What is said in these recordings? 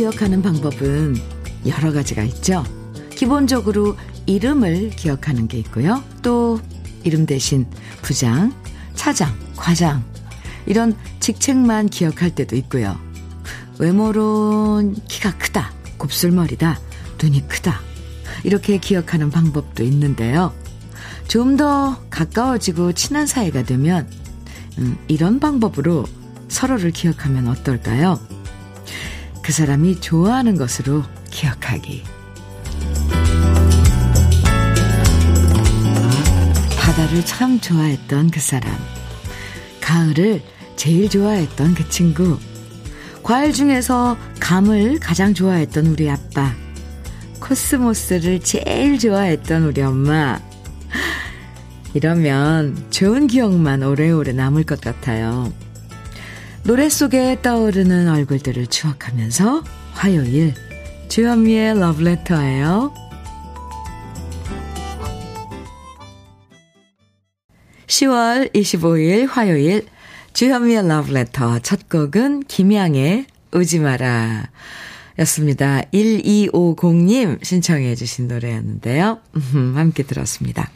기억하는 방법은 여러 가지가 있죠. 기본적으로 이름을 기억하는 게 있고요. 또 이름 대신 부장, 차장, 과장 이런 직책만 기억할 때도 있고요. 외모론 키가 크다, 곱슬머리다, 눈이 크다 이렇게 기억하는 방법도 있는데요. 좀 더 가까워지고 친한 사이가 되면 이런 방법으로 서로를 기억하면 어떨까요? 그 사람이 좋아하는 것으로 기억하기. 바다를 참 좋아했던 그 사람, 가을을 제일 좋아했던 그 친구, 과일 중에서 감을 가장 좋아했던 우리 아빠, 코스모스를 제일 좋아했던 우리 엄마. 이러면 좋은 기억만 오래오래 남을 것 같아요. 노래 속에 떠오르는 얼굴들을 추억하면서 화요일 주현미의 Love Letter예요. 10월 25일 화요일 주현미의 Love Letter 첫 곡은 김양의 우지마라 였습니다. 1250님 신청해 주신 노래였는데요. 함께 들었습니다.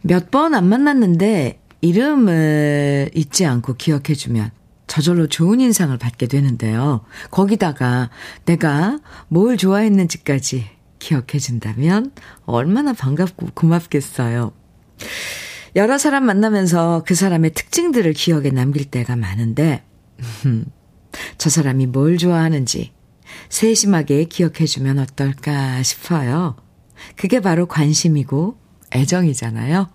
몇 번 안 만났는데 이름을 잊지 않고 기억해주면 저절로 좋은 인상을 받게 되는데요. 거기다가 내가 뭘 좋아했는지까지 기억해준다면 얼마나 반갑고 고맙겠어요. 여러 사람 만나면서 그 사람의 특징들을 기억에 남길 때가 많은데 저 사람이 뭘 좋아하는지 세심하게 기억해주면 어떨까 싶어요. 그게 바로 관심이고 애정이잖아요.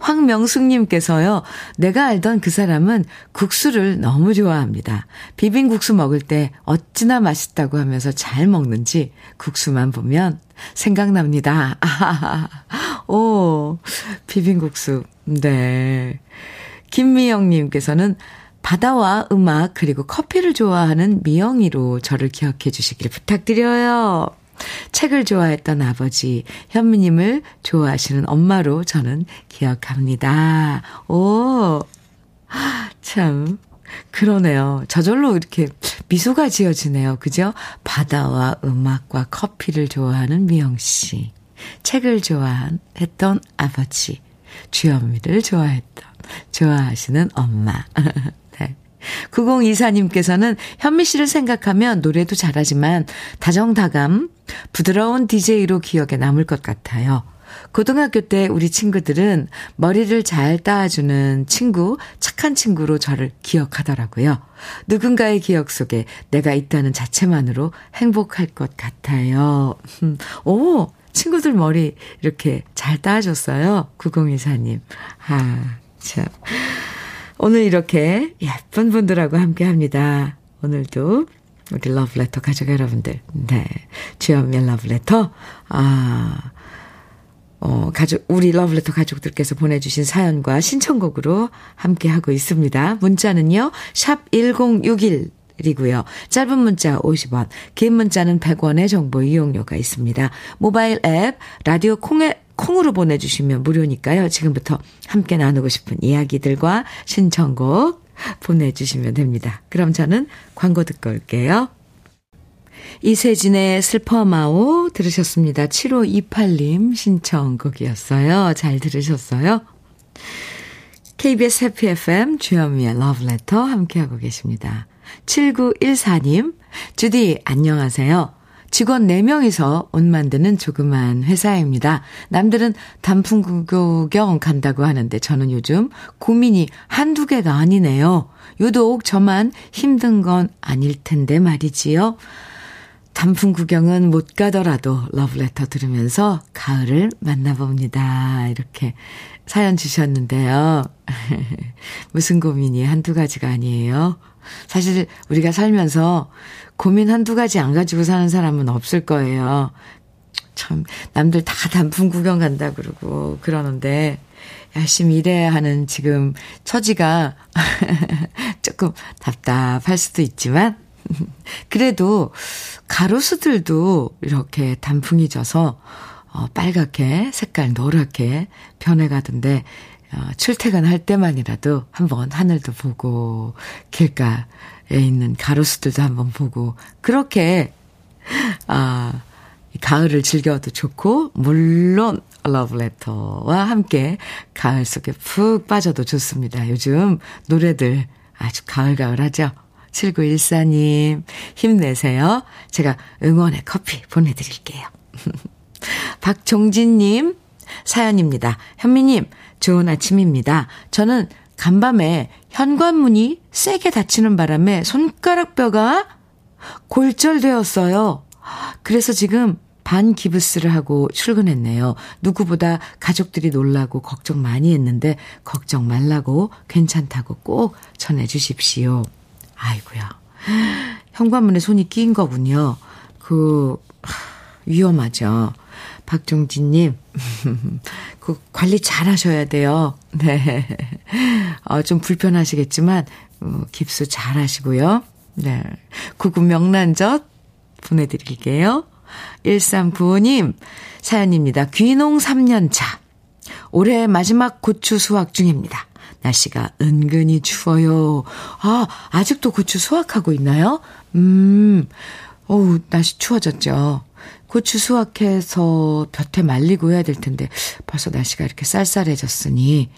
황명숙님께서요, 내가 알던 그 사람은 국수를 너무 좋아합니다. 비빔국수 먹을 때 어찌나 맛있다고 하면서 잘 먹는지 국수만 보면 생각납니다. 아하하. 오, 비빔국수. 네. 김미영님께서는 바다와 음악 그리고 커피를 좋아하는 미영이로 저를 기억해 주시길 부탁드려요. 책을 좋아했던 아버지, 현미님을 좋아하시는 엄마로 저는 기억합니다. 오, 참 그러네요. 저절로 이렇게 미소가 지어지네요. 그죠? 바다와 음악과 커피를 좋아하는 미영씨, 책을 좋아했던 아버지, 주현미를 좋아하시는 엄마. 네. 9024님께서는 현미 씨를 생각하면 노래도 잘하지만 다정다감, 부드러운 DJ로 기억에 남을 것 같아요. 고등학교 때 우리 친구들은 머리를 잘 따주는 친구, 착한 친구로 저를 기억하더라고요. 누군가의 기억 속에 내가 있다는 자체만으로 행복할 것 같아요. 오, 친구들 머리 이렇게 잘 따줬어요. 9024님. 아, 참. 오늘 이렇게 예쁜 분들하고 함께합니다. 오늘도 우리 러브레터 가족 여러분들, 네, 주현미의 러브레터, 가족, 우리 러브레터 가족들께서 보내주신 사연과 신청곡으로 함께하고 있습니다. 문자는요, 샵 1061이고요. 짧은 문자 50원, 긴 문자는 100원의 정보 이용료가 있습니다. 모바일 앱 라디오 콩으로 보내주시면 무료니까요. 지금부터 함께 나누고 싶은 이야기들과 신청곡 보내주시면 됩니다. 그럼 저는 광고 듣고 올게요. 이세진의 슬퍼마오 들으셨습니다. 7528님 신청곡이었어요. 잘 들으셨어요? KBS 해피FM 주현미의 러브레터 함께하고 계십니다. 7914님, 주디 안녕하세요. 직원 4명이서 옷 만드는 조그만 회사입니다. 남들은 단풍 구경 간다고 하는데 저는 요즘 고민이 한두 개가 아니네요. 유독 저만 힘든 건 아닐 텐데 말이지요. 단풍 구경은 못 가더라도 러브레터 들으면서 가을을 만나봅니다. 이렇게 사연 주셨는데요. 무슨 고민이 한두 가지가 아니에요. 사실 우리가 살면서 고민 한두 가지 안 가지고 사는 사람은 없을 거예요. 참 남들 다 단풍 구경 간다 그러고 그러는데 열심히 일해야 하는 지금 처지가 조금 답답할 수도 있지만 그래도 가로수들도 이렇게 단풍이 져서 빨갛게 색깔 노랗게 변해가던데 출퇴근할 때만이라도 한번 하늘도 보고 길가에 있는 가로수들도 한번 보고 그렇게 가을을 즐겨도 좋고 물론 러브레터와 함께 가을 속에 푹 빠져도 좋습니다. 요즘 노래들 아주 가을가을하죠. 7914님 힘내세요. 제가 응원의 커피 보내드릴게요. 박종진님 사연입니다. 현미님 좋은 아침입니다. 저는 간밤에 현관문이 세게 닫히는 바람에 손가락뼈가 골절되었어요. 그래서 지금 반기부스를 하고 출근했네요. 누구보다 가족들이 놀라고 걱정 많이 했는데 걱정 말라고 괜찮다고 꼭 전해주십시오. 아이고야, 현관문에 손이 끼인 거군요. 위험하죠. 박종진님, 관리 잘 하셔야 돼요. 네. 좀 불편하시겠지만, 깁스 잘 하시고요. 네. 구급 명란젓 보내드릴게요. 1395님, 사연입니다. 귀농 3년차. 올해 마지막 고추 수확 중입니다. 날씨가 은근히 추워요. 아직도 고추 수확하고 있나요? 날씨 추워졌죠. 고추 수확해서 볕에 말리고 해야 될 텐데 벌써 날씨가 이렇게 쌀쌀해졌으니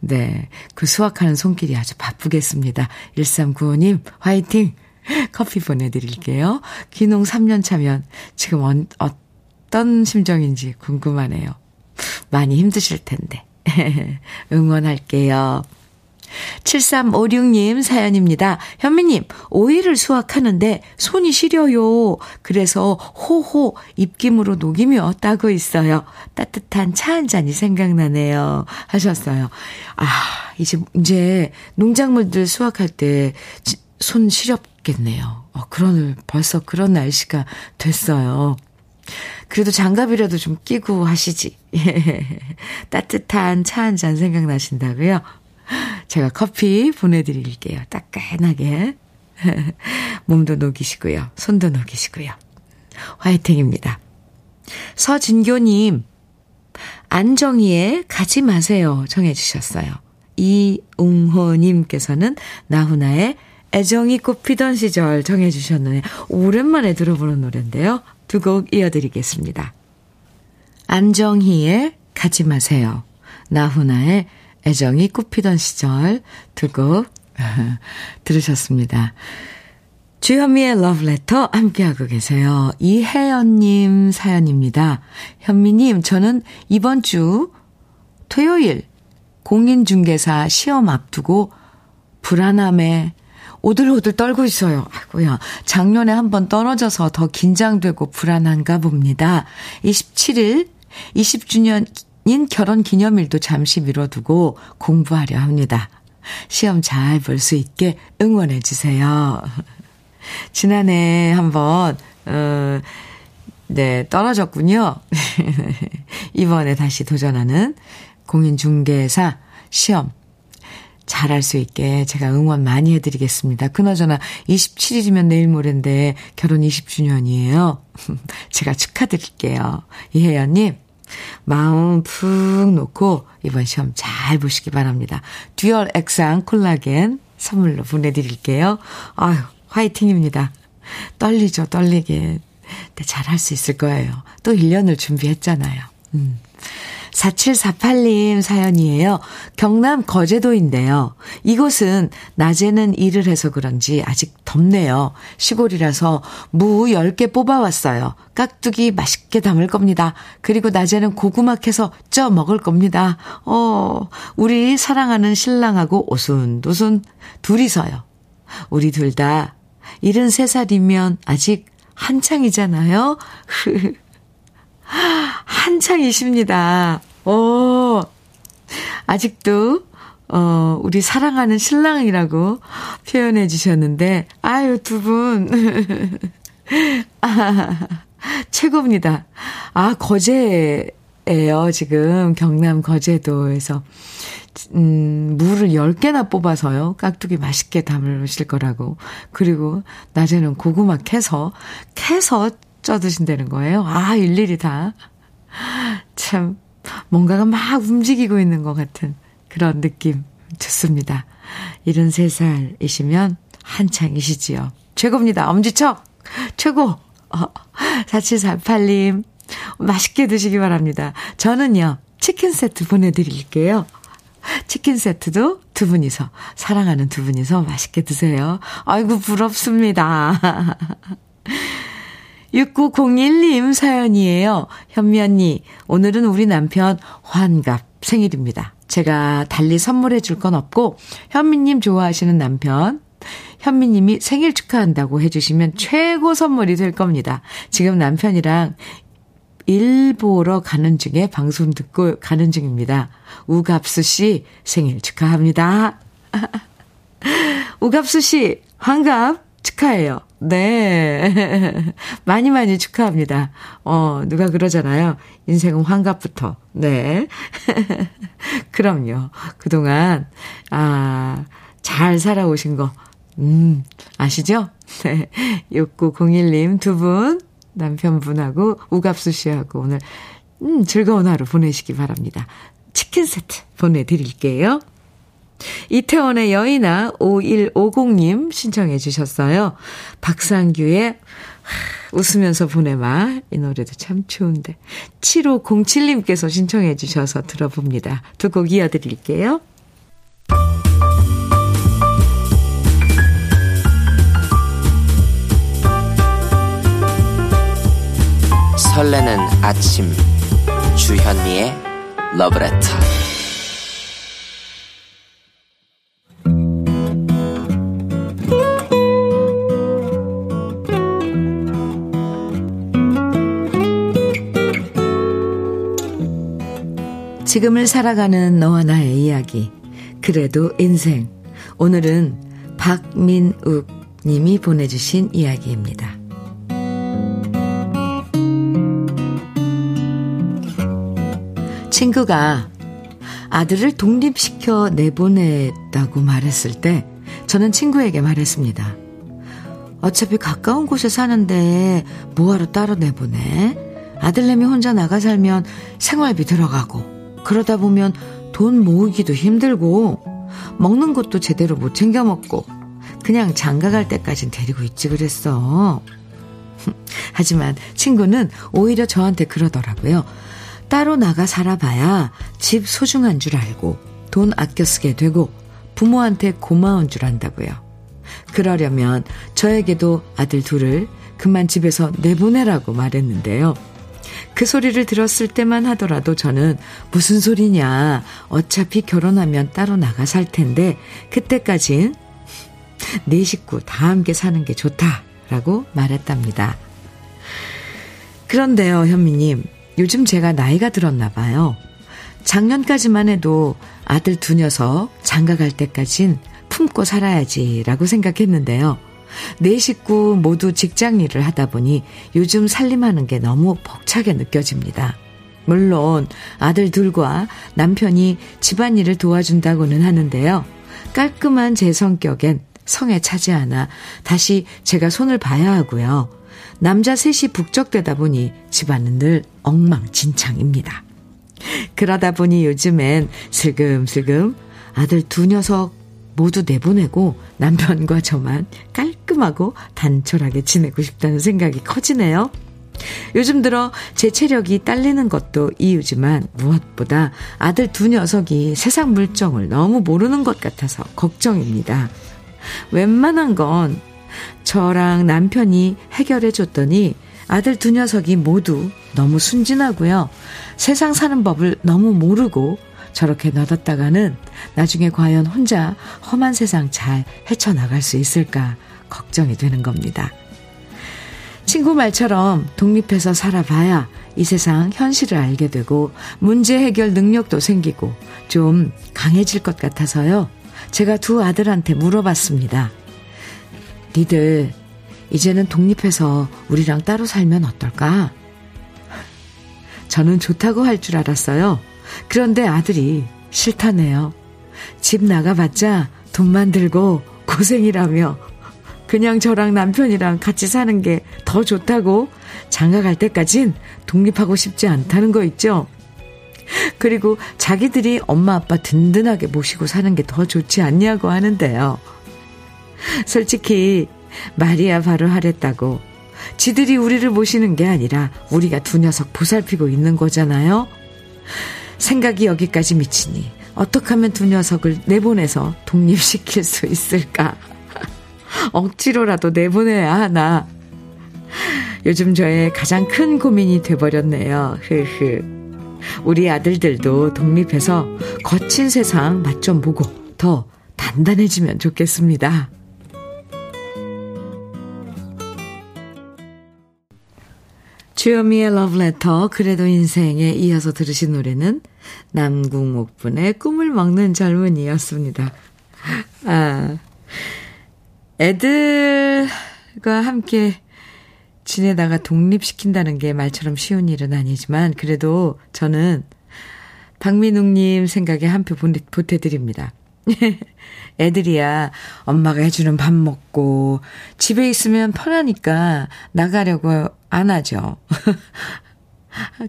네, 그 수확하는 손길이 아주 바쁘겠습니다. 1395님 화이팅! 커피 보내드릴게요. 귀농 3년 차면 지금 어떤 심정인지 궁금하네요. 많이 힘드실 텐데 응원할게요. 7356님 사연입니다. 현미님, 오이를 수확하는데 손이 시려요. 그래서 호호 입김으로 녹이며 따고 있어요. 따뜻한 차 한 잔이 생각나네요. 하셨어요. 이제 농작물들 수확할 때 손 시렵겠네요. 벌써 그런 날씨가 됐어요. 그래도 장갑이라도 좀 끼고 하시지. 따뜻한 차 한 잔 생각나신다고요? 제가 커피 보내드릴게요. 따끈하게. 몸도 녹이시고요. 손도 녹이시고요. 화이팅입니다. 서진교님, 안정희의 가지 마세요 정해 주셨어요. 이웅호님께서는 나훈아의 애정이 꽃피던 시절 정해 주셨는데 오랜만에 들어보는 노래인데요. 두 곡 이어드리겠습니다. 안정희의 가지 마세요, 나훈아의 애정이 꽃피던 시절 두 곡 들으셨습니다. 주현미의 Love Letter 함께하고 계세요. 이혜연님 사연입니다. 현미님, 저는 이번 주 토요일 공인중개사 시험 앞두고 불안함에 오들오들 떨고 있어요. 아이고야, 작년에 한번 떨어져서 더 긴장되고 불안한가 봅니다. 27일 20주년 인 결혼 기념일도 잠시 미뤄두고 공부하려 합니다. 시험 잘 볼 수 있게 응원해 주세요. 지난해 한번 떨어졌군요. 이번에 다시 도전하는 공인중개사 시험 잘할 수 있게 제가 응원 많이 해드리겠습니다. 그나저나 27일이면 내일 모레인데 결혼 20주년이에요. 제가 축하드릴게요. 이혜연님, 마음 푹 놓고 이번 시험 잘 보시기 바랍니다. 듀얼 액상 콜라겐 선물로 보내드릴게요. 아유, 화이팅입니다. 떨리죠, 떨리긴. 근데 잘할 수 있을 거예요. 또 1년을 준비했잖아요. 4748님 사연이에요. 경남 거제도인데요. 이곳은 낮에는 일을 해서 그런지 아직 덥네요. 시골이라서 무 10개 뽑아왔어요. 깍두기 맛있게 담을 겁니다. 그리고 낮에는 고구마 캐서 쪄 먹을 겁니다. 우리 사랑하는 신랑하고 오순도순 둘이서요. 우리 둘 다 73살이면 아직 한창이잖아요. 한창이십니다. 아직도, 우리 사랑하는 신랑이라고 표현해 주셨는데, 아유, 두 분. 최고입니다. 거제예요, 지금. 경남 거제도에서. 무를 10개나 뽑아서요. 깍두기 맛있게 담으실 거라고. 그리고 낮에는 고구마 캐서 쪄드신다는 거예요. 일일이 다. 참 뭔가가 막 움직이고 있는 것 같은 그런 느낌 좋습니다. 73살이시면 한창이시지요. 최고입니다. 엄지척 최고. 4748님 맛있게 드시기 바랍니다. 저는요 치킨 세트 보내드릴게요. 치킨 세트도 두 분이서 사랑하는 두 분이서 맛있게 드세요. 아이고 부럽습니다. 6901님 사연이에요. 현미 언니, 오늘은 우리 남편 환갑 생일입니다. 제가 달리 선물해 줄 건 없고 현미님 좋아하시는 남편 현미님이 생일 축하한다고 해주시면 최고 선물이 될 겁니다. 지금 남편이랑 일 보러 가는 중에 방송 듣고 가는 중입니다. 우갑수 씨 생일 축하합니다. 우갑수 씨 환갑 축하해요. 네. 많이 많이 축하합니다. 누가 그러잖아요. 인생은 환갑부터. 네. 그럼요. 그동안, 잘 살아오신 거, 아시죠? 네. 6901님 두 분, 남편분하고 우갑수 씨하고 오늘, 즐거운 하루 보내시기 바랍니다. 치킨 세트 보내드릴게요. 이태원의 여인아 5150님 신청해 주셨어요. 박상규의 웃으면서 보내마. 이 노래도 참 좋은데 7507님께서 신청해 주셔서 들어봅니다. 두 곡 이어드릴게요. 설레는 아침 주현미의 Love Letter. 지금을 살아가는 너와 나의 이야기, 그래도 인생. 오늘은 박민욱 님이 보내주신 이야기입니다. 친구가 아들을 독립시켜 내보냈다고 말했을 때 저는 친구에게 말했습니다. 어차피 가까운 곳에 사는데 뭐하러 따로 내보내? 아들내미 혼자 나가 살면 생활비 들어가고 그러다 보면 돈 모으기도 힘들고 먹는 것도 제대로 못 챙겨 먹고 그냥 장가 갈 때까진 데리고 있지 그랬어. 하지만 친구는 오히려 저한테 그러더라고요. 따로 나가 살아봐야 집 소중한 줄 알고 돈 아껴 쓰게 되고 부모한테 고마운 줄 안다고요. 그러려면 저에게도 아들 둘을 그만 집에서 내보내라고 말했는데요. 그 소리를 들었을 때만 하더라도 저는 무슨 소리냐, 어차피 결혼하면 따로 나가 살 텐데 그때까진 내 식구 다 함께 사는 게 좋다라고 말했답니다. 그런데요 현미님, 요즘 제가 나이가 들었나 봐요. 작년까지만 해도 아들 두 녀석 장가 갈 때까진 품고 살아야지라고 생각했는데요. 내 식구 모두 직장 일을 하다 보니 요즘 살림하는 게 너무 벅차게 느껴집니다. 물론 아들 둘과 남편이 집안일을 도와준다고는 하는데요. 깔끔한 제 성격엔 성에 차지 않아 다시 제가 손을 봐야 하고요. 남자 셋이 북적대다 보니 집안은 늘 엉망진창입니다. 그러다 보니 요즘엔 슬금슬금 아들 두 녀석 모두 내보내고 남편과 저만 깔끔하고 단촐하게 지내고 싶다는 생각이 커지네요. 요즘 들어 제 체력이 딸리는 것도 이유지만 무엇보다 아들 두 녀석이 세상 물정을 너무 모르는 것 같아서 걱정입니다. 웬만한 건 저랑 남편이 해결해 줬더니 아들 두 녀석이 모두 너무 순진하고요. 세상 사는 법을 너무 모르고 저렇게 놔뒀다가는 나중에 과연 혼자 험한 세상 잘 헤쳐나갈 수 있을까 걱정이 되는 겁니다. 친구 말처럼 독립해서 살아봐야 이 세상 현실을 알게 되고 문제 해결 능력도 생기고 좀 강해질 것 같아서요. 제가 두 아들한테 물어봤습니다. 니들 이제는 독립해서 우리랑 따로 살면 어떨까? 저는 좋다고 할 줄 알았어요. 그런데 아들이 싫다네요. 집 나가봤자 돈만 들고 고생이라며 그냥 저랑 남편이랑 같이 사는 게 더 좋다고 장가 갈 때까진 독립하고 싶지 않다는 거 있죠. 그리고 자기들이 엄마 아빠 든든하게 모시고 사는 게 더 좋지 않냐고 하는데요. 솔직히 마리아 바로 하랬다고 지들이 우리를 모시는 게 아니라 우리가 두 녀석 보살피고 있는 거잖아요. 생각이 여기까지 미치니 어떻게 하면 두 녀석을 내보내서 독립시킬 수 있을까? 억지로라도 내보내야 하나? 요즘 저의 가장 큰 고민이 돼버렸네요. 우리 아들들도 독립해서 거친 세상 맛 좀 보고 더 단단해지면 좋겠습니다. 주현미의 Love Letter, 그래도 인생에 이어서 들으신 노래는 남궁옥분의 꿈을 먹는 젊은이였습니다. 아, 애들과 함께 지내다가 독립시킨다는 게 말처럼 쉬운 일은 아니지만 그래도 저는 박민웅님 생각에 한 표 보태드립니다. 애들이야 엄마가 해주는 밥 먹고 집에 있으면 편하니까 나가려고 안 하죠.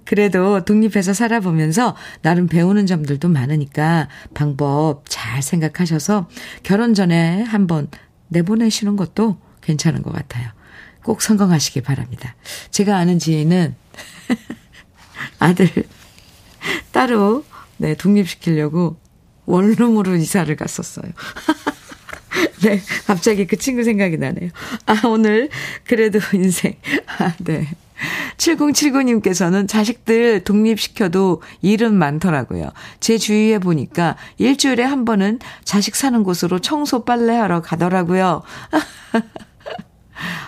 그래도 독립해서 살아보면서 나름 배우는 점들도 많으니까 방법 잘 생각하셔서 결혼 전에 한번 내보내시는 것도 괜찮은 것 같아요. 꼭 성공하시기 바랍니다. 제가 아는 지인은 아들 따로 네, 독립시키려고 원룸으로 이사를 갔었어요. 네, 갑자기 그 친구 생각이 나네요. 아, 오늘 그래도 인생. 아, 네. 7079님께서는 자식들 독립시켜도 일은 많더라고요. 제 주위에 보니까 일주일에 한 번은 자식 사는 곳으로 청소 빨래하러 가더라고요.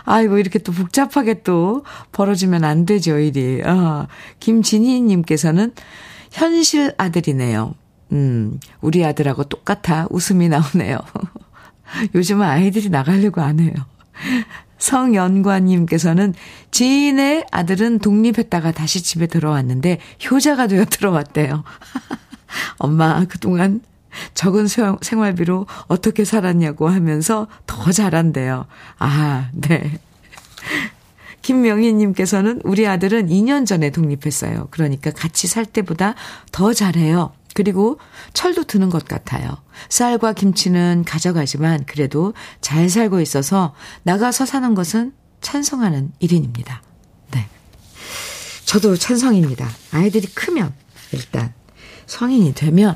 아이고, 이렇게 또 복잡하게 또 벌어지면 안 되죠, 일이. 아, 김진희님께서는 현실 아들이네요. 우리 아들하고 똑같아 웃음이 나오네요. 요즘은 아이들이 나가려고 안 해요. 성연관님께서는 지인의 아들은 독립했다가 다시 집에 들어왔는데 효자가 되어 들어왔대요. 엄마 그동안 적은 생활비로 어떻게 살았냐고 하면서 더 잘한대요. 아, 네. 김명희님께서는 우리 아들은 2년 전에 독립했어요. 그러니까 같이 살 때보다 더 잘해요. 그리고 철도 드는 것 같아요. 쌀과 김치는 가져가지만 그래도 잘 살고 있어서 나가서 사는 것은 찬성하는 1인입니다. 네, 저도 찬성입니다. 아이들이 크면 일단 성인이 되면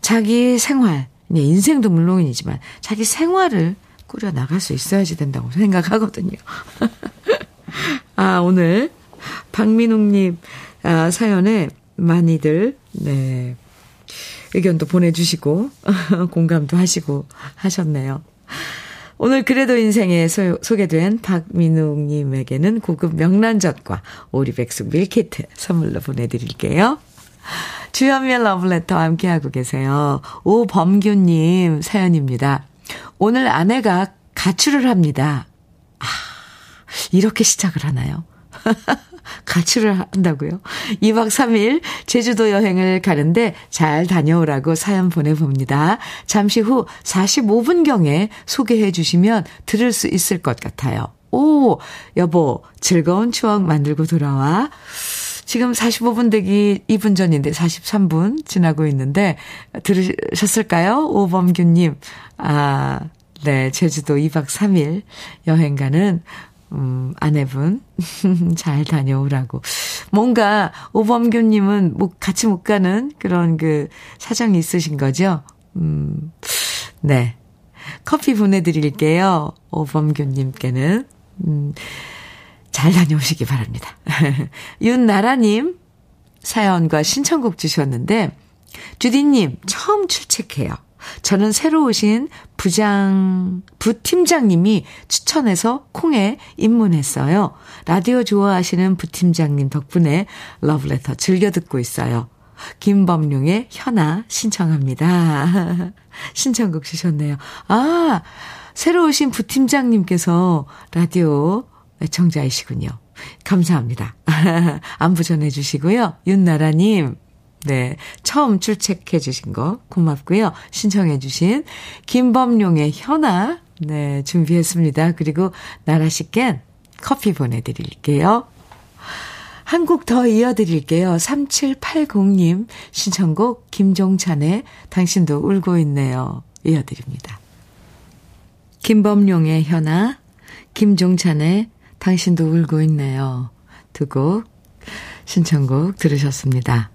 자기 생활, 인생도 물론이지만 자기 생활을 꾸려나갈 수 있어야지 된다고 생각하거든요. 아, 오늘 박민웅님 사연에 많이들 네 의견도 보내주시고 공감도 하시고 하셨네요. 오늘 그래도 인생에 소개된 박민웅님에게는 고급 명란젓과 오리백숙 밀키트 선물로 보내드릴게요. 주현미의 러브레터 함께하고 계세요. 오범규님 사연입니다. 오늘 아내가 가출을 합니다. 아, 이렇게 시작을 하나요? 가출을 한다고요? 2박 3일 제주도 여행을 가는데 잘 다녀오라고 사연 보내봅니다. 잠시 후 45분경에 소개해 주시면 들을 수 있을 것 같아요. 오, 여보, 즐거운 추억 만들고 돌아와. 지금 45분 되기 2분 전인데 43분 지나고 있는데 들으셨을까요? 오범규님. 아, 네, 제주도 2박 3일 여행 가는 아내분 잘 다녀오라고. 뭔가 오범규님은 뭐 같이 못 가는 그런 그 사정이 있으신 거죠. 네, 커피 보내드릴게요. 오범규님께는 잘 다녀오시기 바랍니다. 윤나라님 사연과 신청곡 주셨는데 주디님 처음 출첵해요. 저는 새로 오신 부팀장님이 추천해서 콩에 입문했어요. 라디오 좋아하시는 부팀장님 덕분에 러브레터 즐겨 듣고 있어요. 김범룡의 현아 신청합니다. 신청곡 주셨네요. 아, 새로 오신 부팀장님께서 라디오 애청자이시군요. 감사합니다. 안부 전해주시고요. 윤나라님. 네, 처음 출첵해 주신 거 고맙고요. 신청해 주신 김범룡의 현아 네, 준비했습니다. 그리고 나라씨께 커피 보내드릴게요. 한 곡 더 이어드릴게요. 3780님 신청곡 김종찬의 당신도 울고 있네요. 이어드립니다. 김범룡의 현아, 김종찬의 당신도 울고 있네요. 두 곡 신청곡 들으셨습니다.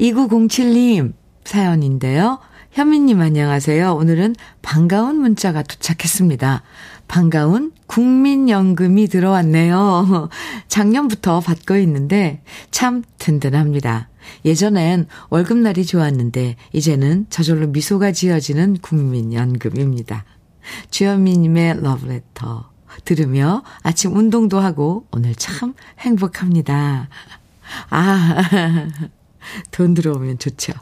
2907님 사연인데요. 현미님 안녕하세요. 오늘은 반가운 문자가 도착했습니다. 반가운 국민연금이 들어왔네요. 작년부터 받고 있는데 참 든든합니다. 예전엔 월급날이 좋았는데 이제는 저절로 미소가 지어지는 국민연금입니다. 주현미님의 Love Letter 들으며 아침 운동도 하고 오늘 참 행복합니다. 아, 돈 들어오면 좋죠.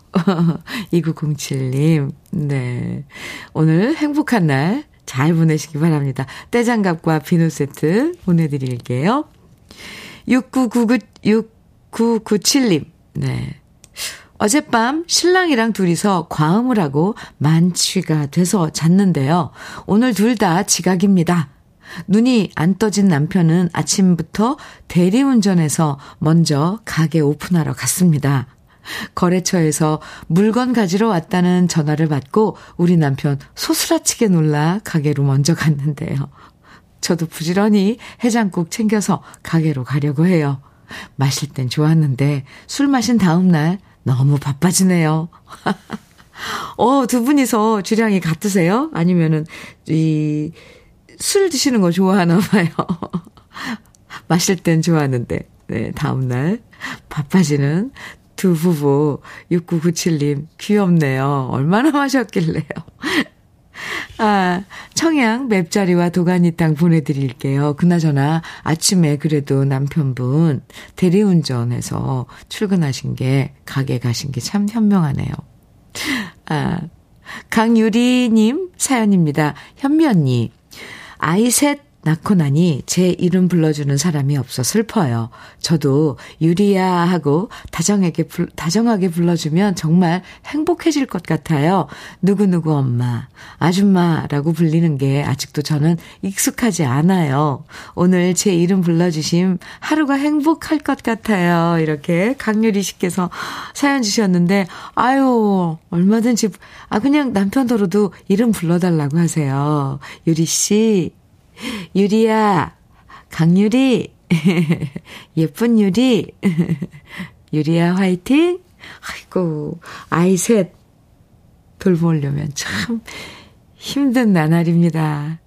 2907님, 네. 오늘 행복한 날 잘 보내시기 바랍니다. 떼장갑과 비누 세트 보내드릴게요. 6997님, 네. 어젯밤 신랑이랑 둘이서 과음을 하고 만취가 돼서 잤는데요. 오늘 둘 다 지각입니다. 눈이 안 떠진 남편은 아침부터 대리운전해서 먼저 가게 오픈하러 갔습니다. 거래처에서 물건 가지러 왔다는 전화를 받고 우리 남편 소스라치게 놀라 가게로 먼저 갔는데요. 저도 부지런히 해장국 챙겨서 가게로 가려고 해요. 마실 땐 좋았는데 술 마신 다음 날 너무 바빠지네요. 두 분이서 주량이 같으세요? 아니면은 술 드시는 거 좋아하나 봐요. 마실 땐 좋았는데 네, 다음날 바빠지는 두 부부. 6997님 귀엽네요. 얼마나 마셨길래요. 아, 청양 맵자리와 도가니탕 보내드릴게요. 그나저나 아침에 그래도 남편분 대리운전해서 출근하신 게 가게 가신 게 참 현명하네요. 아, 강유리님 사연입니다. 현미 언니. 아이 셋 낳고 나니 제 이름 불러주는 사람이 없어 슬퍼요. 저도 유리야 하고 다정하게 불러주면 정말 행복해질 것 같아요. 누구누구 엄마, 아줌마라고 불리는 게 아직도 저는 익숙하지 않아요. 오늘 제 이름 불러주심 하루가 행복할 것 같아요. 이렇게 강유리 씨께서 사연 주셨는데 아유 얼마든지 그냥 남편더러도 이름 불러달라고 하세요. 유리 씨. 유리야, 강유리, 예쁜 유리, 유리야 화이팅. 아이고, 아이 셋 돌보려면 참 힘든 나날입니다.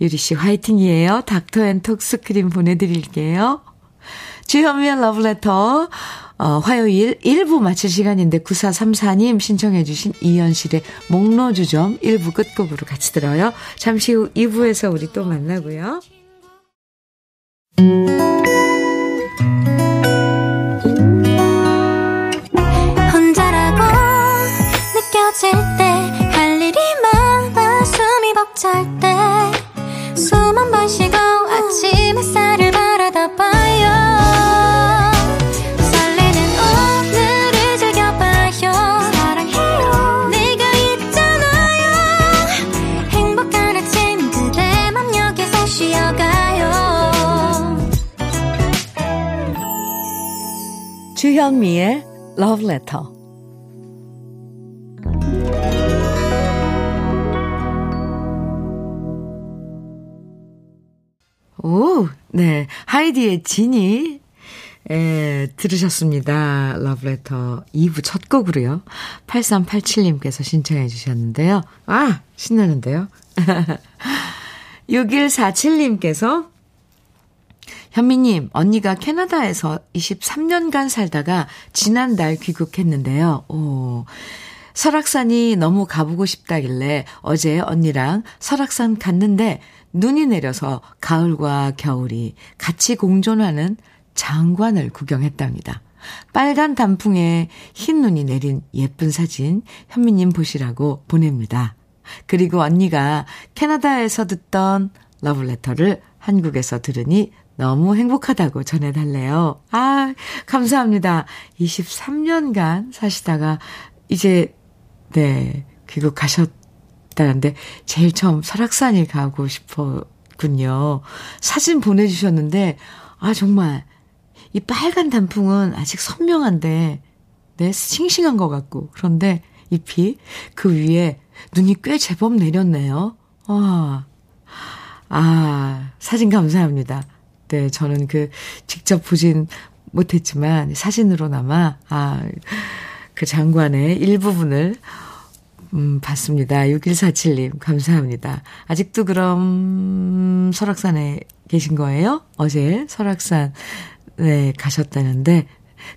유리씨 화이팅이에요. 닥터앤톡스크림 보내드릴게요. 주현미의 러브레터 화요일 1부 마칠 시간인데 9434님 신청해 주신 이현실의 목로주점 1부 끝곡으로 같이 들어요. 잠시 후 2부에서 우리 또 만나고요. 혼자라고 느껴질 때 할 일이 많아 숨이 벅찰 때 숨 한 번 쉬고 아침 햇살을 바라다 봐요. 주현미의 Love Letter. 오, 네. 하이디의 진이 들으셨습니다. Love Letter 2부 첫 곡으로요. 8387님께서 신청해 주셨는데요. 아, 신나는데요. 6147님께서 현미님, 언니가 캐나다에서 23년간 살다가 지난달 귀국했는데요. 오, 설악산이 너무 가보고 싶다길래 어제 언니랑 설악산 갔는데 눈이 내려서 가을과 겨울이 같이 공존하는 장관을 구경했답니다. 빨간 단풍에 흰 눈이 내린 예쁜 사진 현미님 보시라고 보냅니다. 그리고 언니가 캐나다에서 듣던 러브레터를 한국에서 들으니 너무 행복하다고 전해달래요. 아, 감사합니다. 23년간 사시다가 이제 네 귀국하셨다는데 제일 처음 설악산이 가고 싶었군요. 사진 보내주셨는데 아 정말 이 빨간 단풍은 아직 선명한데 네 싱싱한 것 같고 그런데 잎이 그 위에 눈이 꽤 제법 내렸네요. 와 아, 사진 감사합니다. 네, 저는 그 직접 보진 못했지만 사진으로나마 아, 그 장관의 일부분을 봤습니다. 6147님 감사합니다. 아직도 그럼 설악산에 계신 거예요? 어제 설악산에 가셨다는데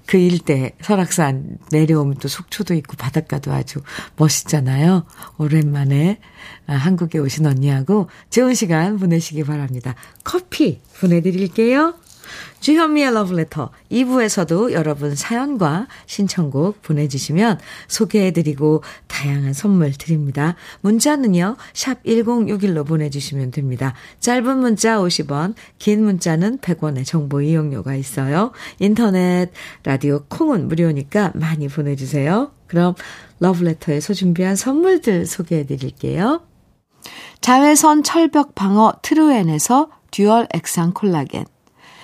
그 일대 설악산 내려오면 또 속초도 있고 바닷가도 아주 멋있잖아요. 오랜만에 한국에 오신 언니하고 좋은 시간 보내시기 바랍니다. 커피 보내드릴게요. 주현미의 러브레터 2부에서도 여러분 사연과 신청곡 보내주시면 소개해드리고 다양한 선물 드립니다. 문자는요 샵 1061로 보내주시면 됩니다. 짧은 문자 50원, 긴 문자는 100원의 정보 이용료가 있어요. 인터넷 라디오 콩은 무료니까 많이 보내주세요. 그럼 러브레터에서 준비한 선물들 소개해드릴게요. 자외선 철벽 방어 트루엔에서 듀얼 액상 콜라겐,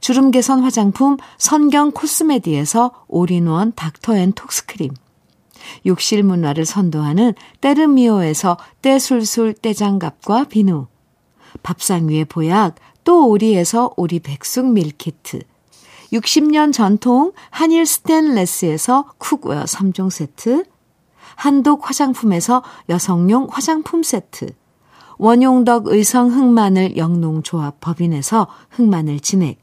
주름 개선 화장품 선경 코스메디에서 올인원 닥터앤톡스크림, 욕실 문화를 선도하는 때르미오에서 때술술 때장갑과 비누, 밥상 위의 보약 또 오리에서 오리 백숙 밀키트, 60년 전통 한일 스탠레스에서 쿡웨어 3종 세트, 한독 화장품에서 여성용 화장품 세트, 원용덕 의성 흑마늘 영농조합 법인에서 흑마늘 진액,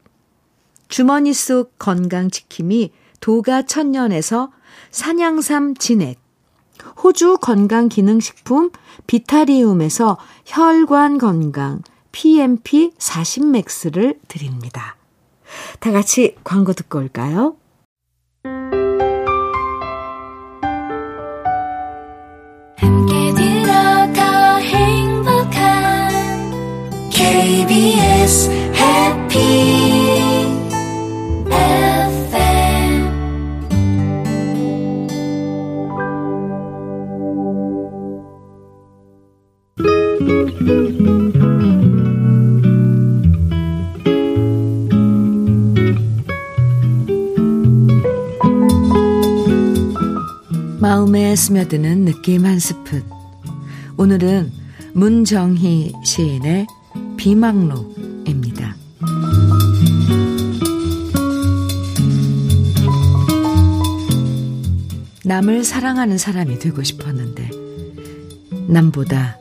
주머니 속 건강지킴이 도가천년에서 산양삼 진액, 호주 건강기능식품 비타리움에서 혈관건강 PMP40맥스를 드립니다. 다 같이 광고 듣고 올까요? 함께 들어가 행복한 KBS 해피 마음에 스며드는 느낌 한 스푼. 오늘은 문정희 시인의 비망록입니다. 남을 사랑하는 사람이 되고 싶었는데 남보다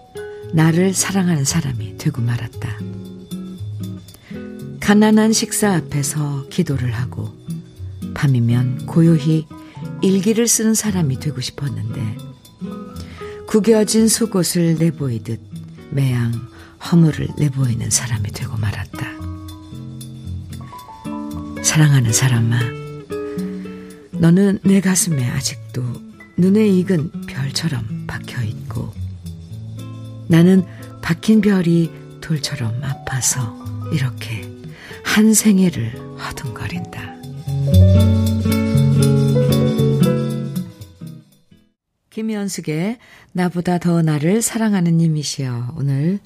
나를 사랑하는 사람이 되고 말았다. 가난한 식사 앞에서 기도를 하고 밤이면 고요히 일기를 쓰는 사람이 되고 싶었는데 구겨진 속옷을 내보이듯 매양 허물을 내보이는 사람이 되고 말았다. 사랑하는 사람아, 너는 내 가슴에 아직도 눈에 익은 별처럼 박혀있고 나는 박힌 별이 돌처럼 아파서 이렇게 한 생애를 허둥거린다. 김현숙의 나보다 더 나를 사랑하는 님이시여 오늘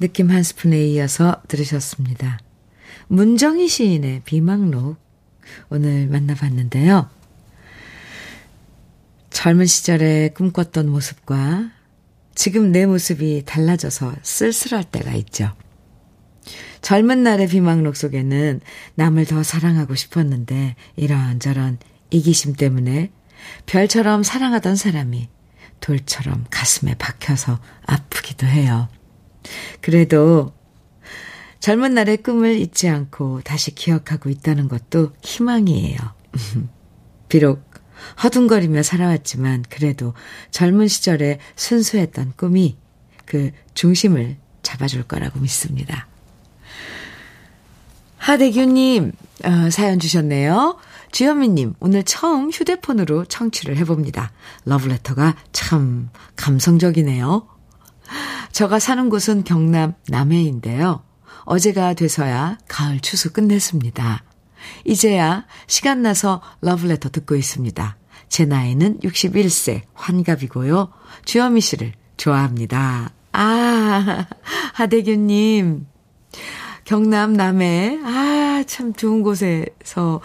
느낌 한 스푼에 이어서 들으셨습니다. 문정희 시인의 비망록 오늘 만나봤는데요. 젊은 시절에 꿈꿨던 모습과 지금 내 모습이 달라져서 쓸쓸할 때가 있죠. 젊은 날의 비망록 속에는 남을 더 사랑하고 싶었는데 이런저런 이기심 때문에 별처럼 사랑하던 사람이 돌처럼 가슴에 박혀서 아프기도 해요. 그래도 젊은 날의 꿈을 잊지 않고 다시 기억하고 있다는 것도 희망이에요. 비록 허둥거리며 살아왔지만 그래도 젊은 시절에 순수했던 꿈이 그 중심을 잡아줄 거라고 믿습니다. 하대규님 사연 주셨네요. 주현미님, 오늘 처음 휴대폰으로 청취를 해봅니다. 러브레터가 참 감성적이네요. 제가 사는 곳은 경남 남해인데요. 어제가 돼서야 가을 추수 끝냈습니다. 이제야 시간 나서 러브레터 듣고 있습니다. 제 나이는 61세 환갑이고요. 주현미 씨를 좋아합니다. 아, 하대규님, 경남 남해, 아, 참 좋은 곳에서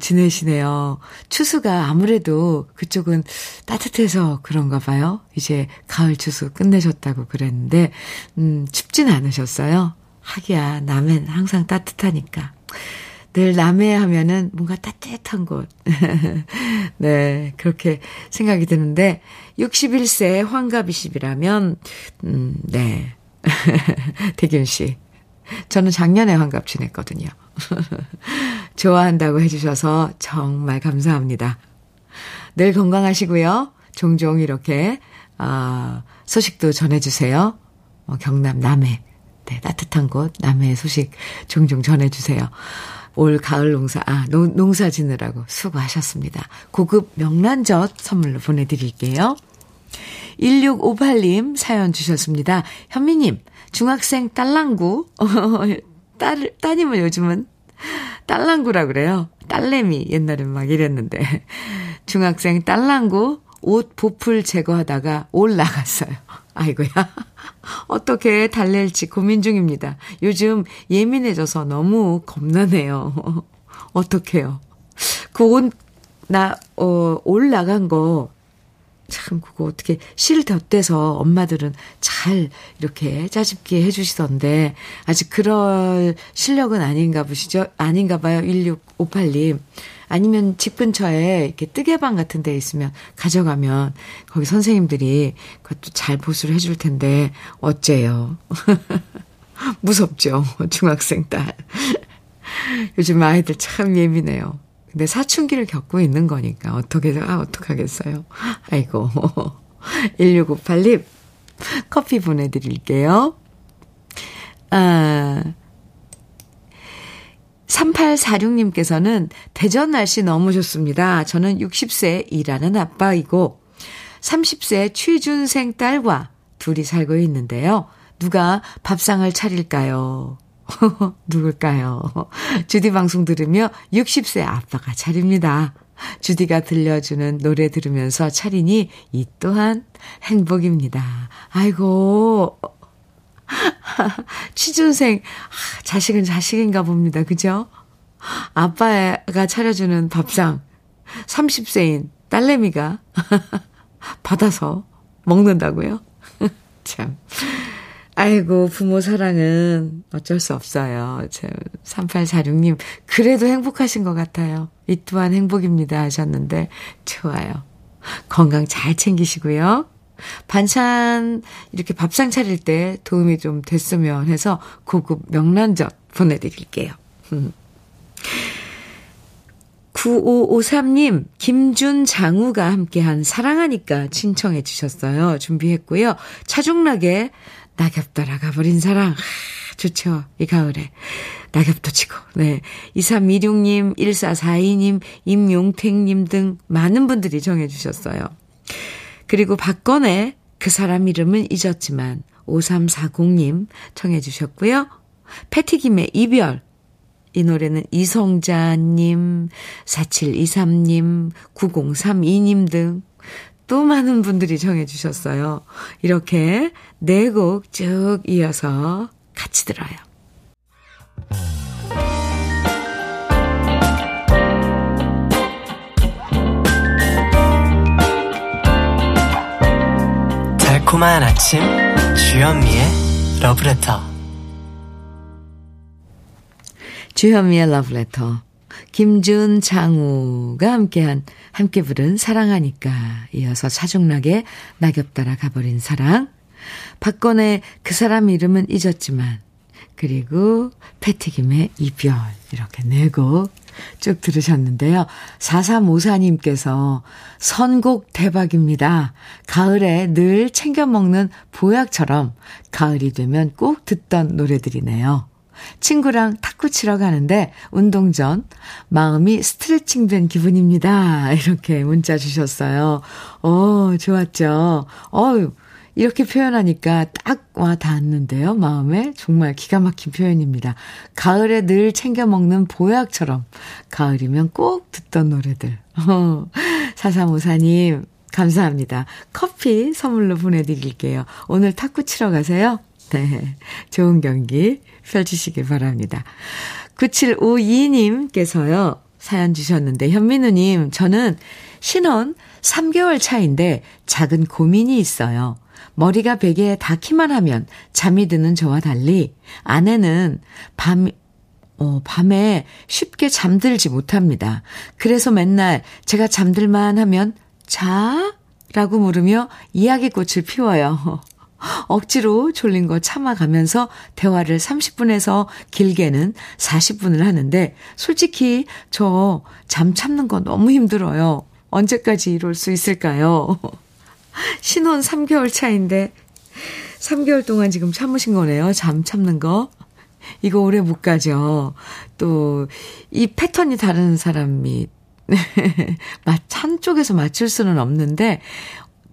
지내시네요. 추수가 아무래도 그쪽은 따뜻해서 그런가 봐요. 이제 가을 추수 끝내셨다고 그랬는데, 춥진 않으셨어요? 하기야, 남해는 항상 따뜻하니까. 늘 남해 하면은 뭔가 따뜻한 곳. 네, 그렇게 생각이 드는데, 61세 환갑이십이라면, 네. 대균 씨. 저는 작년에 환갑 지냈거든요. 좋아한다고 해주셔서 정말 감사합니다. 늘 건강하시고요. 종종 이렇게 소식도 전해주세요. 경남 남해, 네, 따뜻한 곳 남해 소식 종종 전해주세요. 올 가을 농사 지느라고 수고하셨습니다. 고급 명란젓 선물로 보내드릴게요. 1658님 사연 주셨습니다. 현미님, 중학생 딸랑구, 따님을 요즘은 딸랑구라 그래요. 딸내미, 옛날엔 막 이랬는데. 중학생 딸랑구, 옷 보풀 제거하다가 올 나갔어요. 아이고야. 어떻게 달랠지 고민 중입니다. 요즘 예민해져서 너무 겁나네요. 어떡해요. 그 옷, 올 나간 거, 참 그거 어떻게 실 덧대서 엄마들은 잘 이렇게 짜집기 해주시던데 아직 그럴 실력은 아닌가 보시죠? 아닌가 봐요. 1658님. 아니면 집 근처에 이렇게 뜨개방 같은 데 있으면 가져가면 거기 선생님들이 그것도 잘 보수를 해줄 텐데 어째요? 무섭죠? 중학생 딸. 요즘 아이들 참 예민해요. 근데 사춘기를 겪고 있는 거니까 어떡하겠어요. 아이고. 1658님 커피 보내드릴게요. 3846님께서는 대전 날씨 너무 좋습니다. 저는 60세 일하는 아빠이고 30세 취준생 딸과 둘이 살고 있는데요. 누가 밥상을 차릴까요? 누굴까요? 주디 방송 들으며 60세 아빠가 차립니다. 주디가 들려주는 노래 들으면서 차리니 이 또한 행복입니다. 아이고, 취준생, 자식은 자식인가 봅니다. 그죠? 아빠가 차려주는 밥상 30세인 딸내미가 받아서 먹는다고요? 참. 아이고, 부모 사랑은 어쩔 수 없어요. 3846님, 그래도 행복하신 것 같아요. 이 또한 행복입니다 하셨는데, 좋아요. 건강 잘 챙기시고요. 반찬, 이렇게 밥상 차릴 때 도움이 좀 됐으면 해서 고급 명란젓 보내드릴게요. 9553님, 김준 장우가 함께한 사랑하니까 신청해 주셨어요. 준비했고요. 차중락의 낙엽 따라가 버린 사랑. 아, 좋죠. 이 가을에. 낙엽도 치고. 네. 2326님, 1442님, 임용택님 등 많은 분들이 정해주셨어요. 그리고 박건의 그 사람 이름은 잊었지만 5340님 정해주셨고요. 패티김의 이별. 이 노래는 이성자님, 4723님, 9032님 등 또 많은 분들이 정해주셨어요. 이렇게 4곡 쭉 이어서 같이 들어요. 달콤한 아침 주현미의 러브레터. 주현미의 러브레터. 김준, 장우가 함께 부른 사랑하니까 이어서 차중락의 낙엽 따라 가버린 사랑, 박건의 그 사람 이름은 잊었지만 그리고 패튀김의 이별 이렇게 4곡 쭉 들으셨는데요. 4354님께서 선곡 대박입니다. 가을에 늘 챙겨 먹는 보약처럼 가을이 되면 꼭 듣던 노래들이네요. 친구랑 탁구 치러 가는데 운동 전 마음이 스트레칭 된 기분입니다. 이렇게 문자 주셨어요. 오, 좋았죠. 어유 이렇게 표현하니까 딱 와 닿았는데요. 마음에 정말 기가 막힌 표현입니다. 가을에 늘 챙겨 먹는 보약처럼 가을이면 꼭 듣던 노래들. 4354님 감사합니다. 커피 선물로 보내드릴게요. 오늘 탁구 치러 가세요. 네, 좋은 경기 펼치시길 바랍니다. 9752님께서요. 사연 주셨는데 현민우님 저는 신혼 3개월 차인데 작은 고민이 있어요. 머리가 베개에 닿기만 하면 잠이 드는 저와 달리 아내는 밤에 쉽게 잠들지 못합니다. 그래서 맨날 제가 잠들만 하면 자? 라고 물으며 이야기꽃을 피워요. 억지로 졸린 거 참아가면서 대화를 30분에서 길게는 40분을 하는데 솔직히 저 잠 참는 거 너무 힘들어요. 언제까지 이럴 수 있을까요? 신혼 3개월 차인데 3개월 동안 지금 참으신 거네요. 잠 참는 거. 이거 오래 못 가죠. 또 이 패턴이 다른 사람이 한 쪽에서 맞출 수는 없는데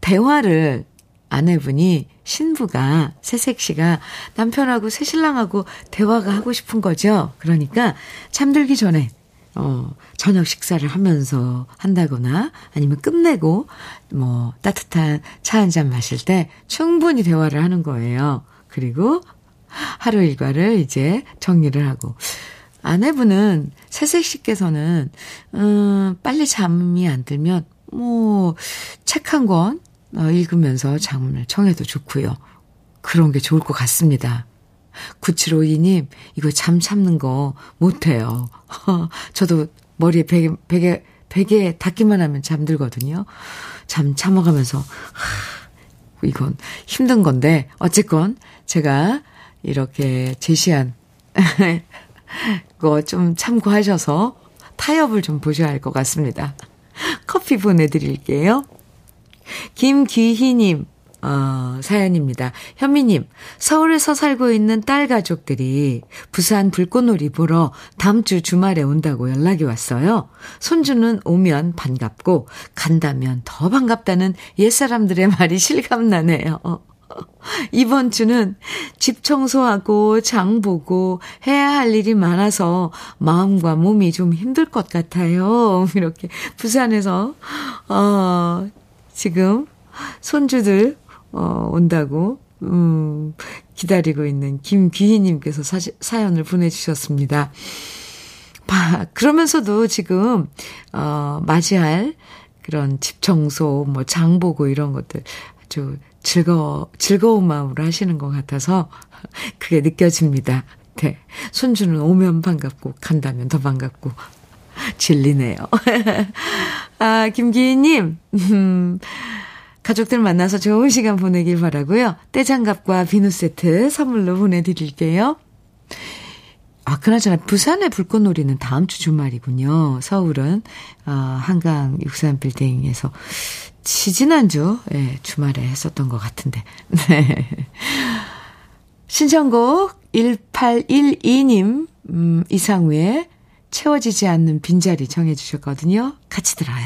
대화를 아내분이 신부가 새색시가 남편하고 새신랑하고 대화가 하고 싶은 거죠. 그러니까 잠들기 전에 저녁 식사를 하면서 한다거나 아니면 끝내고 뭐 따뜻한 차 한 잔 마실 때 충분히 대화를 하는 거예요. 그리고 하루 일과를 이제 정리를 하고 아내분은 새색시께서는 빨리 잠이 안 들면 뭐 책 한 권 읽으면서 잠을 청해도 좋고요. 그런 게 좋을 것 같습니다. 9752님 이거 잠 참는 거 못해요. 저도 머리에 베개에 닿기만 하면 잠들거든요. 잠 참아가면서 이건 힘든 건데 어쨌건 제가 이렇게 제시한 거 좀 참고하셔서 타협을 좀 보셔야 할 것 같습니다. 커피 보내드릴게요. 김귀희님 사연입니다. 현미님, 서울에서 살고 있는 딸 가족들이 부산 불꽃놀이 보러 다음 주 주말에 온다고 연락이 왔어요. 손주는 오면 반갑고 간다면 더 반갑다는 옛사람들의 말이 실감나네요. 이번 주는 집 청소하고 장 보고 해야 할 일이 많아서 마음과 몸이 좀 힘들 것 같아요. 이렇게 부산에서 지금 손주들 온다고 기다리고 있는 김귀희님께서 사연을 보내주셨습니다. 그러면서도 지금 맞이할 그런 집 청소, 뭐 장 보고 이런 것들 아주 즐거운 마음으로 하시는 것 같아서 그게 느껴집니다. 네, 손주는 오면 반갑고 간다면 더 반갑고. 진리네요. 아, 김기희님, 가족들 만나서 좋은 시간 보내길 바라고요. 떼장갑과 비누 세트 선물로 보내드릴게요. 아, 그나저나 부산의 불꽃놀이는 다음 주 주말이군요. 서울은 한강 63빌딩에서 지난주 주말에 했었던 것 같은데. 네. 신청곡 1812님 이상우의 채워지지 않는 빈자리 정해 주셨거든요. 같이 들어요.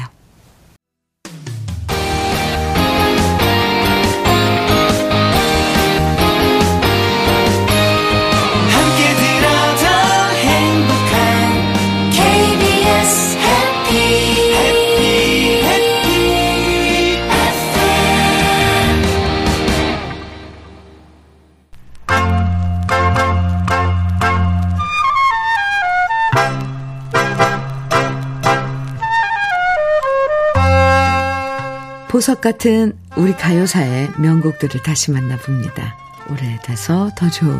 함께 들어도 행복한 KBS 해피 FM 보석 같은 우리 가요사의 명곡들을 다시 만나봅니다. 오래돼서 더 좋은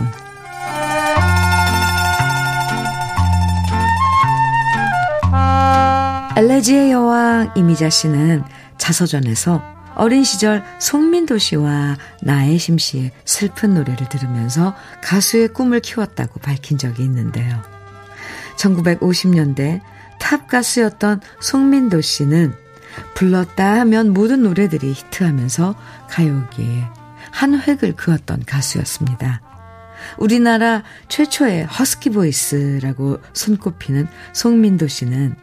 엘레지의 여왕 이미자 씨는 자서전에서 어린 시절 송민도 씨와 나혜심 씨의 슬픈 노래를 들으면서 가수의 꿈을 키웠다고 밝힌 적이 있는데요. 1950년대 탑 가수였던 송민도 씨는 불렀다 하면 모든 노래들이 히트하면서 가요계에 한 획을 그었던 가수였습니다. 우리나라 최초의 허스키 보이스라고 손꼽히는 송민도 씨는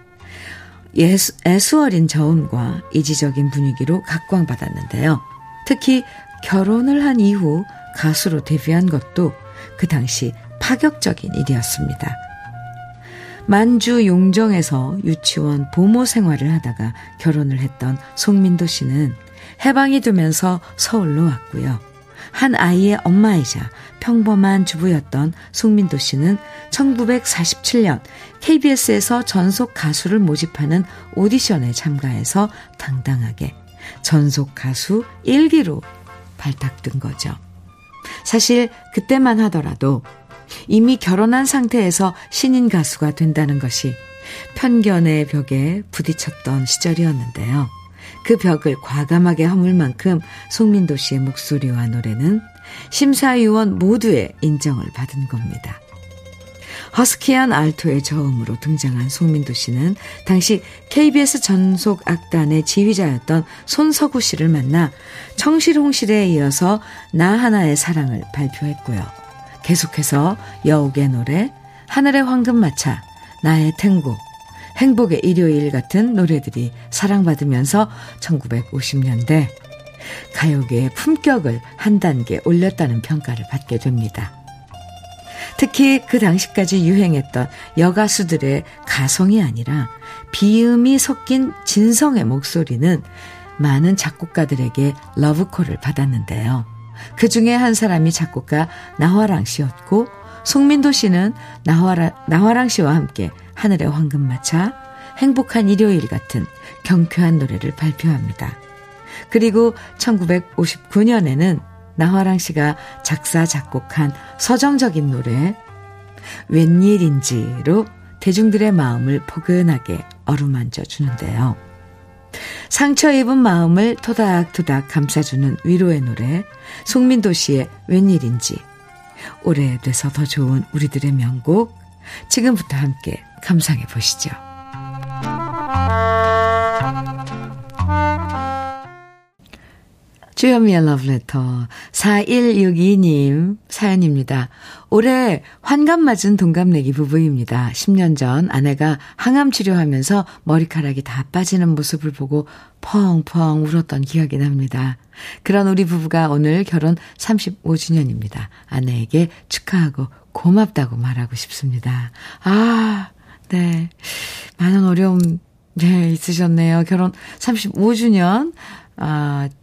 애수어린 저음과 이지적인 분위기로 각광받았는데요. 특히 결혼을 한 이후 가수로 데뷔한 것도 그 당시 파격적인 일이었습니다. 만주 용정에서 유치원 보모 생활을 하다가 결혼을 했던 송민도 씨는 해방이 되면서 서울로 왔고요. 한 아이의 엄마이자 평범한 주부였던 송민도 씨는 1947년 KBS에서 전속 가수를 모집하는 오디션에 참가해서 당당하게 전속 가수 1기로 발탁된 거죠. 사실 그때만 하더라도 이미 결혼한 상태에서 신인 가수가 된다는 것이 편견의 벽에 부딪혔던 시절이었는데요. 그 벽을 과감하게 허물 만큼 송민도 씨의 목소리와 노래는 심사위원 모두의 인정을 받은 겁니다. 허스키한 알토의 저음으로 등장한 송민도 씨는 당시 KBS 전속 악단의 지휘자였던 손서구 씨를 만나 청실홍실에 이어서 나 하나의 사랑을 발표했고요. 계속해서 여우의 노래, 하늘의 황금마차, 나의 탱고, 행복의 일요일 같은 노래들이 사랑받으면서 1950년대 가요계의 품격을 한 단계 올렸다는 평가를 받게 됩니다. 특히 그 당시까지 유행했던 여가수들의 가성이 아니라 비음이 섞인 진성의 목소리는 많은 작곡가들에게 러브콜을 받았는데요. 그 중에 한 사람이 작곡가 나화랑 씨였고 송민도 씨는 나화랑 씨와 함께 하늘의 황금마차, 행복한 일요일 같은 경쾌한 노래를 발표합니다. 그리고 1959년에는 나화랑 씨가 작사, 작곡한 서정적인 노래 웬일인지로 대중들의 마음을 포근하게 어루만져 주는데요. 상처 입은 마음을 토닥토닥 감싸주는 위로의 노래 송민도 씨의 웬일인지, 오래돼서 더 좋은 우리들의 명곡, 지금부터 함께 감상해 보시죠. 주현미의 Love Letter 4162님 사연입니다. 올해 환갑 맞은 동갑내기 부부입니다. 10년 전 아내가 항암 치료하면서 머리카락이 다 빠지는 모습을 보고 펑펑 울었던 기억이 납니다. 그런 우리 부부가 오늘 결혼 35주년입니다. 아내에게 축하하고 고맙다고 말하고 싶습니다. 아, 네. 많은 어려움, 네, 있으셨네요. 결혼 35주년.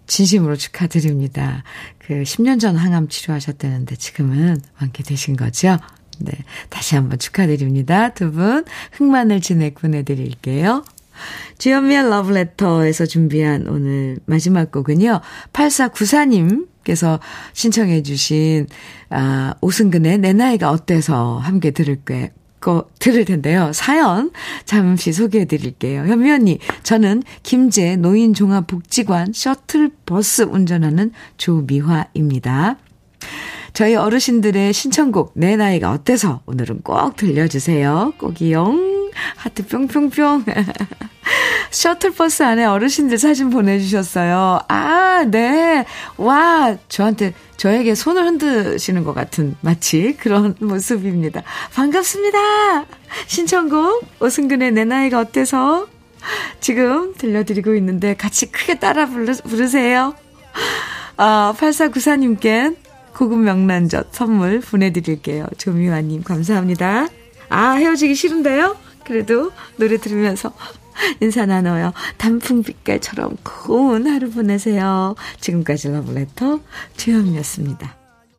진심으로 축하드립니다. 10년 전 항암 치료하셨다는데 지금은 완쾌되신 거죠? 네. 다시 한번 축하드립니다. 두 분, 흑마늘 진액 보내드릴게요. 주현미의 러브레터에서 준비한 오늘 마지막 곡은요. 8494님께서 신청해주신, 오승근의 내 나이가 어때서 함께 들을 텐데요. 사연 잠시 소개해드릴게요. 현미 언니, 저는 김제 노인종합복지관 셔틀버스 운전하는 조미화입니다. 저희 어르신들의 신청곡 내 나이가 어때서 오늘은 꼭 들려주세요. 꼭이용 하트 뿅뿅뿅. 셔틀버스 안에 어르신들 사진 보내주셨어요. 아, 네. 와, 저에게 손을 흔드시는 것 같은 마치 그런 모습입니다. 반갑습니다. 신청곡 오승근의 내 나이가 어때서 지금 들려드리고 있는데 같이 크게 따라 부르세요. 8494님께 고급 명란젓 선물 보내드릴게요. 조미화님 감사합니다. 아, 헤어지기 싫은데요? 그래도 노래 들으면서 인사 나눠요. 단풍빛깔처럼 고운 하루 보내세요. 지금까지 러브레터 주현미였습니다.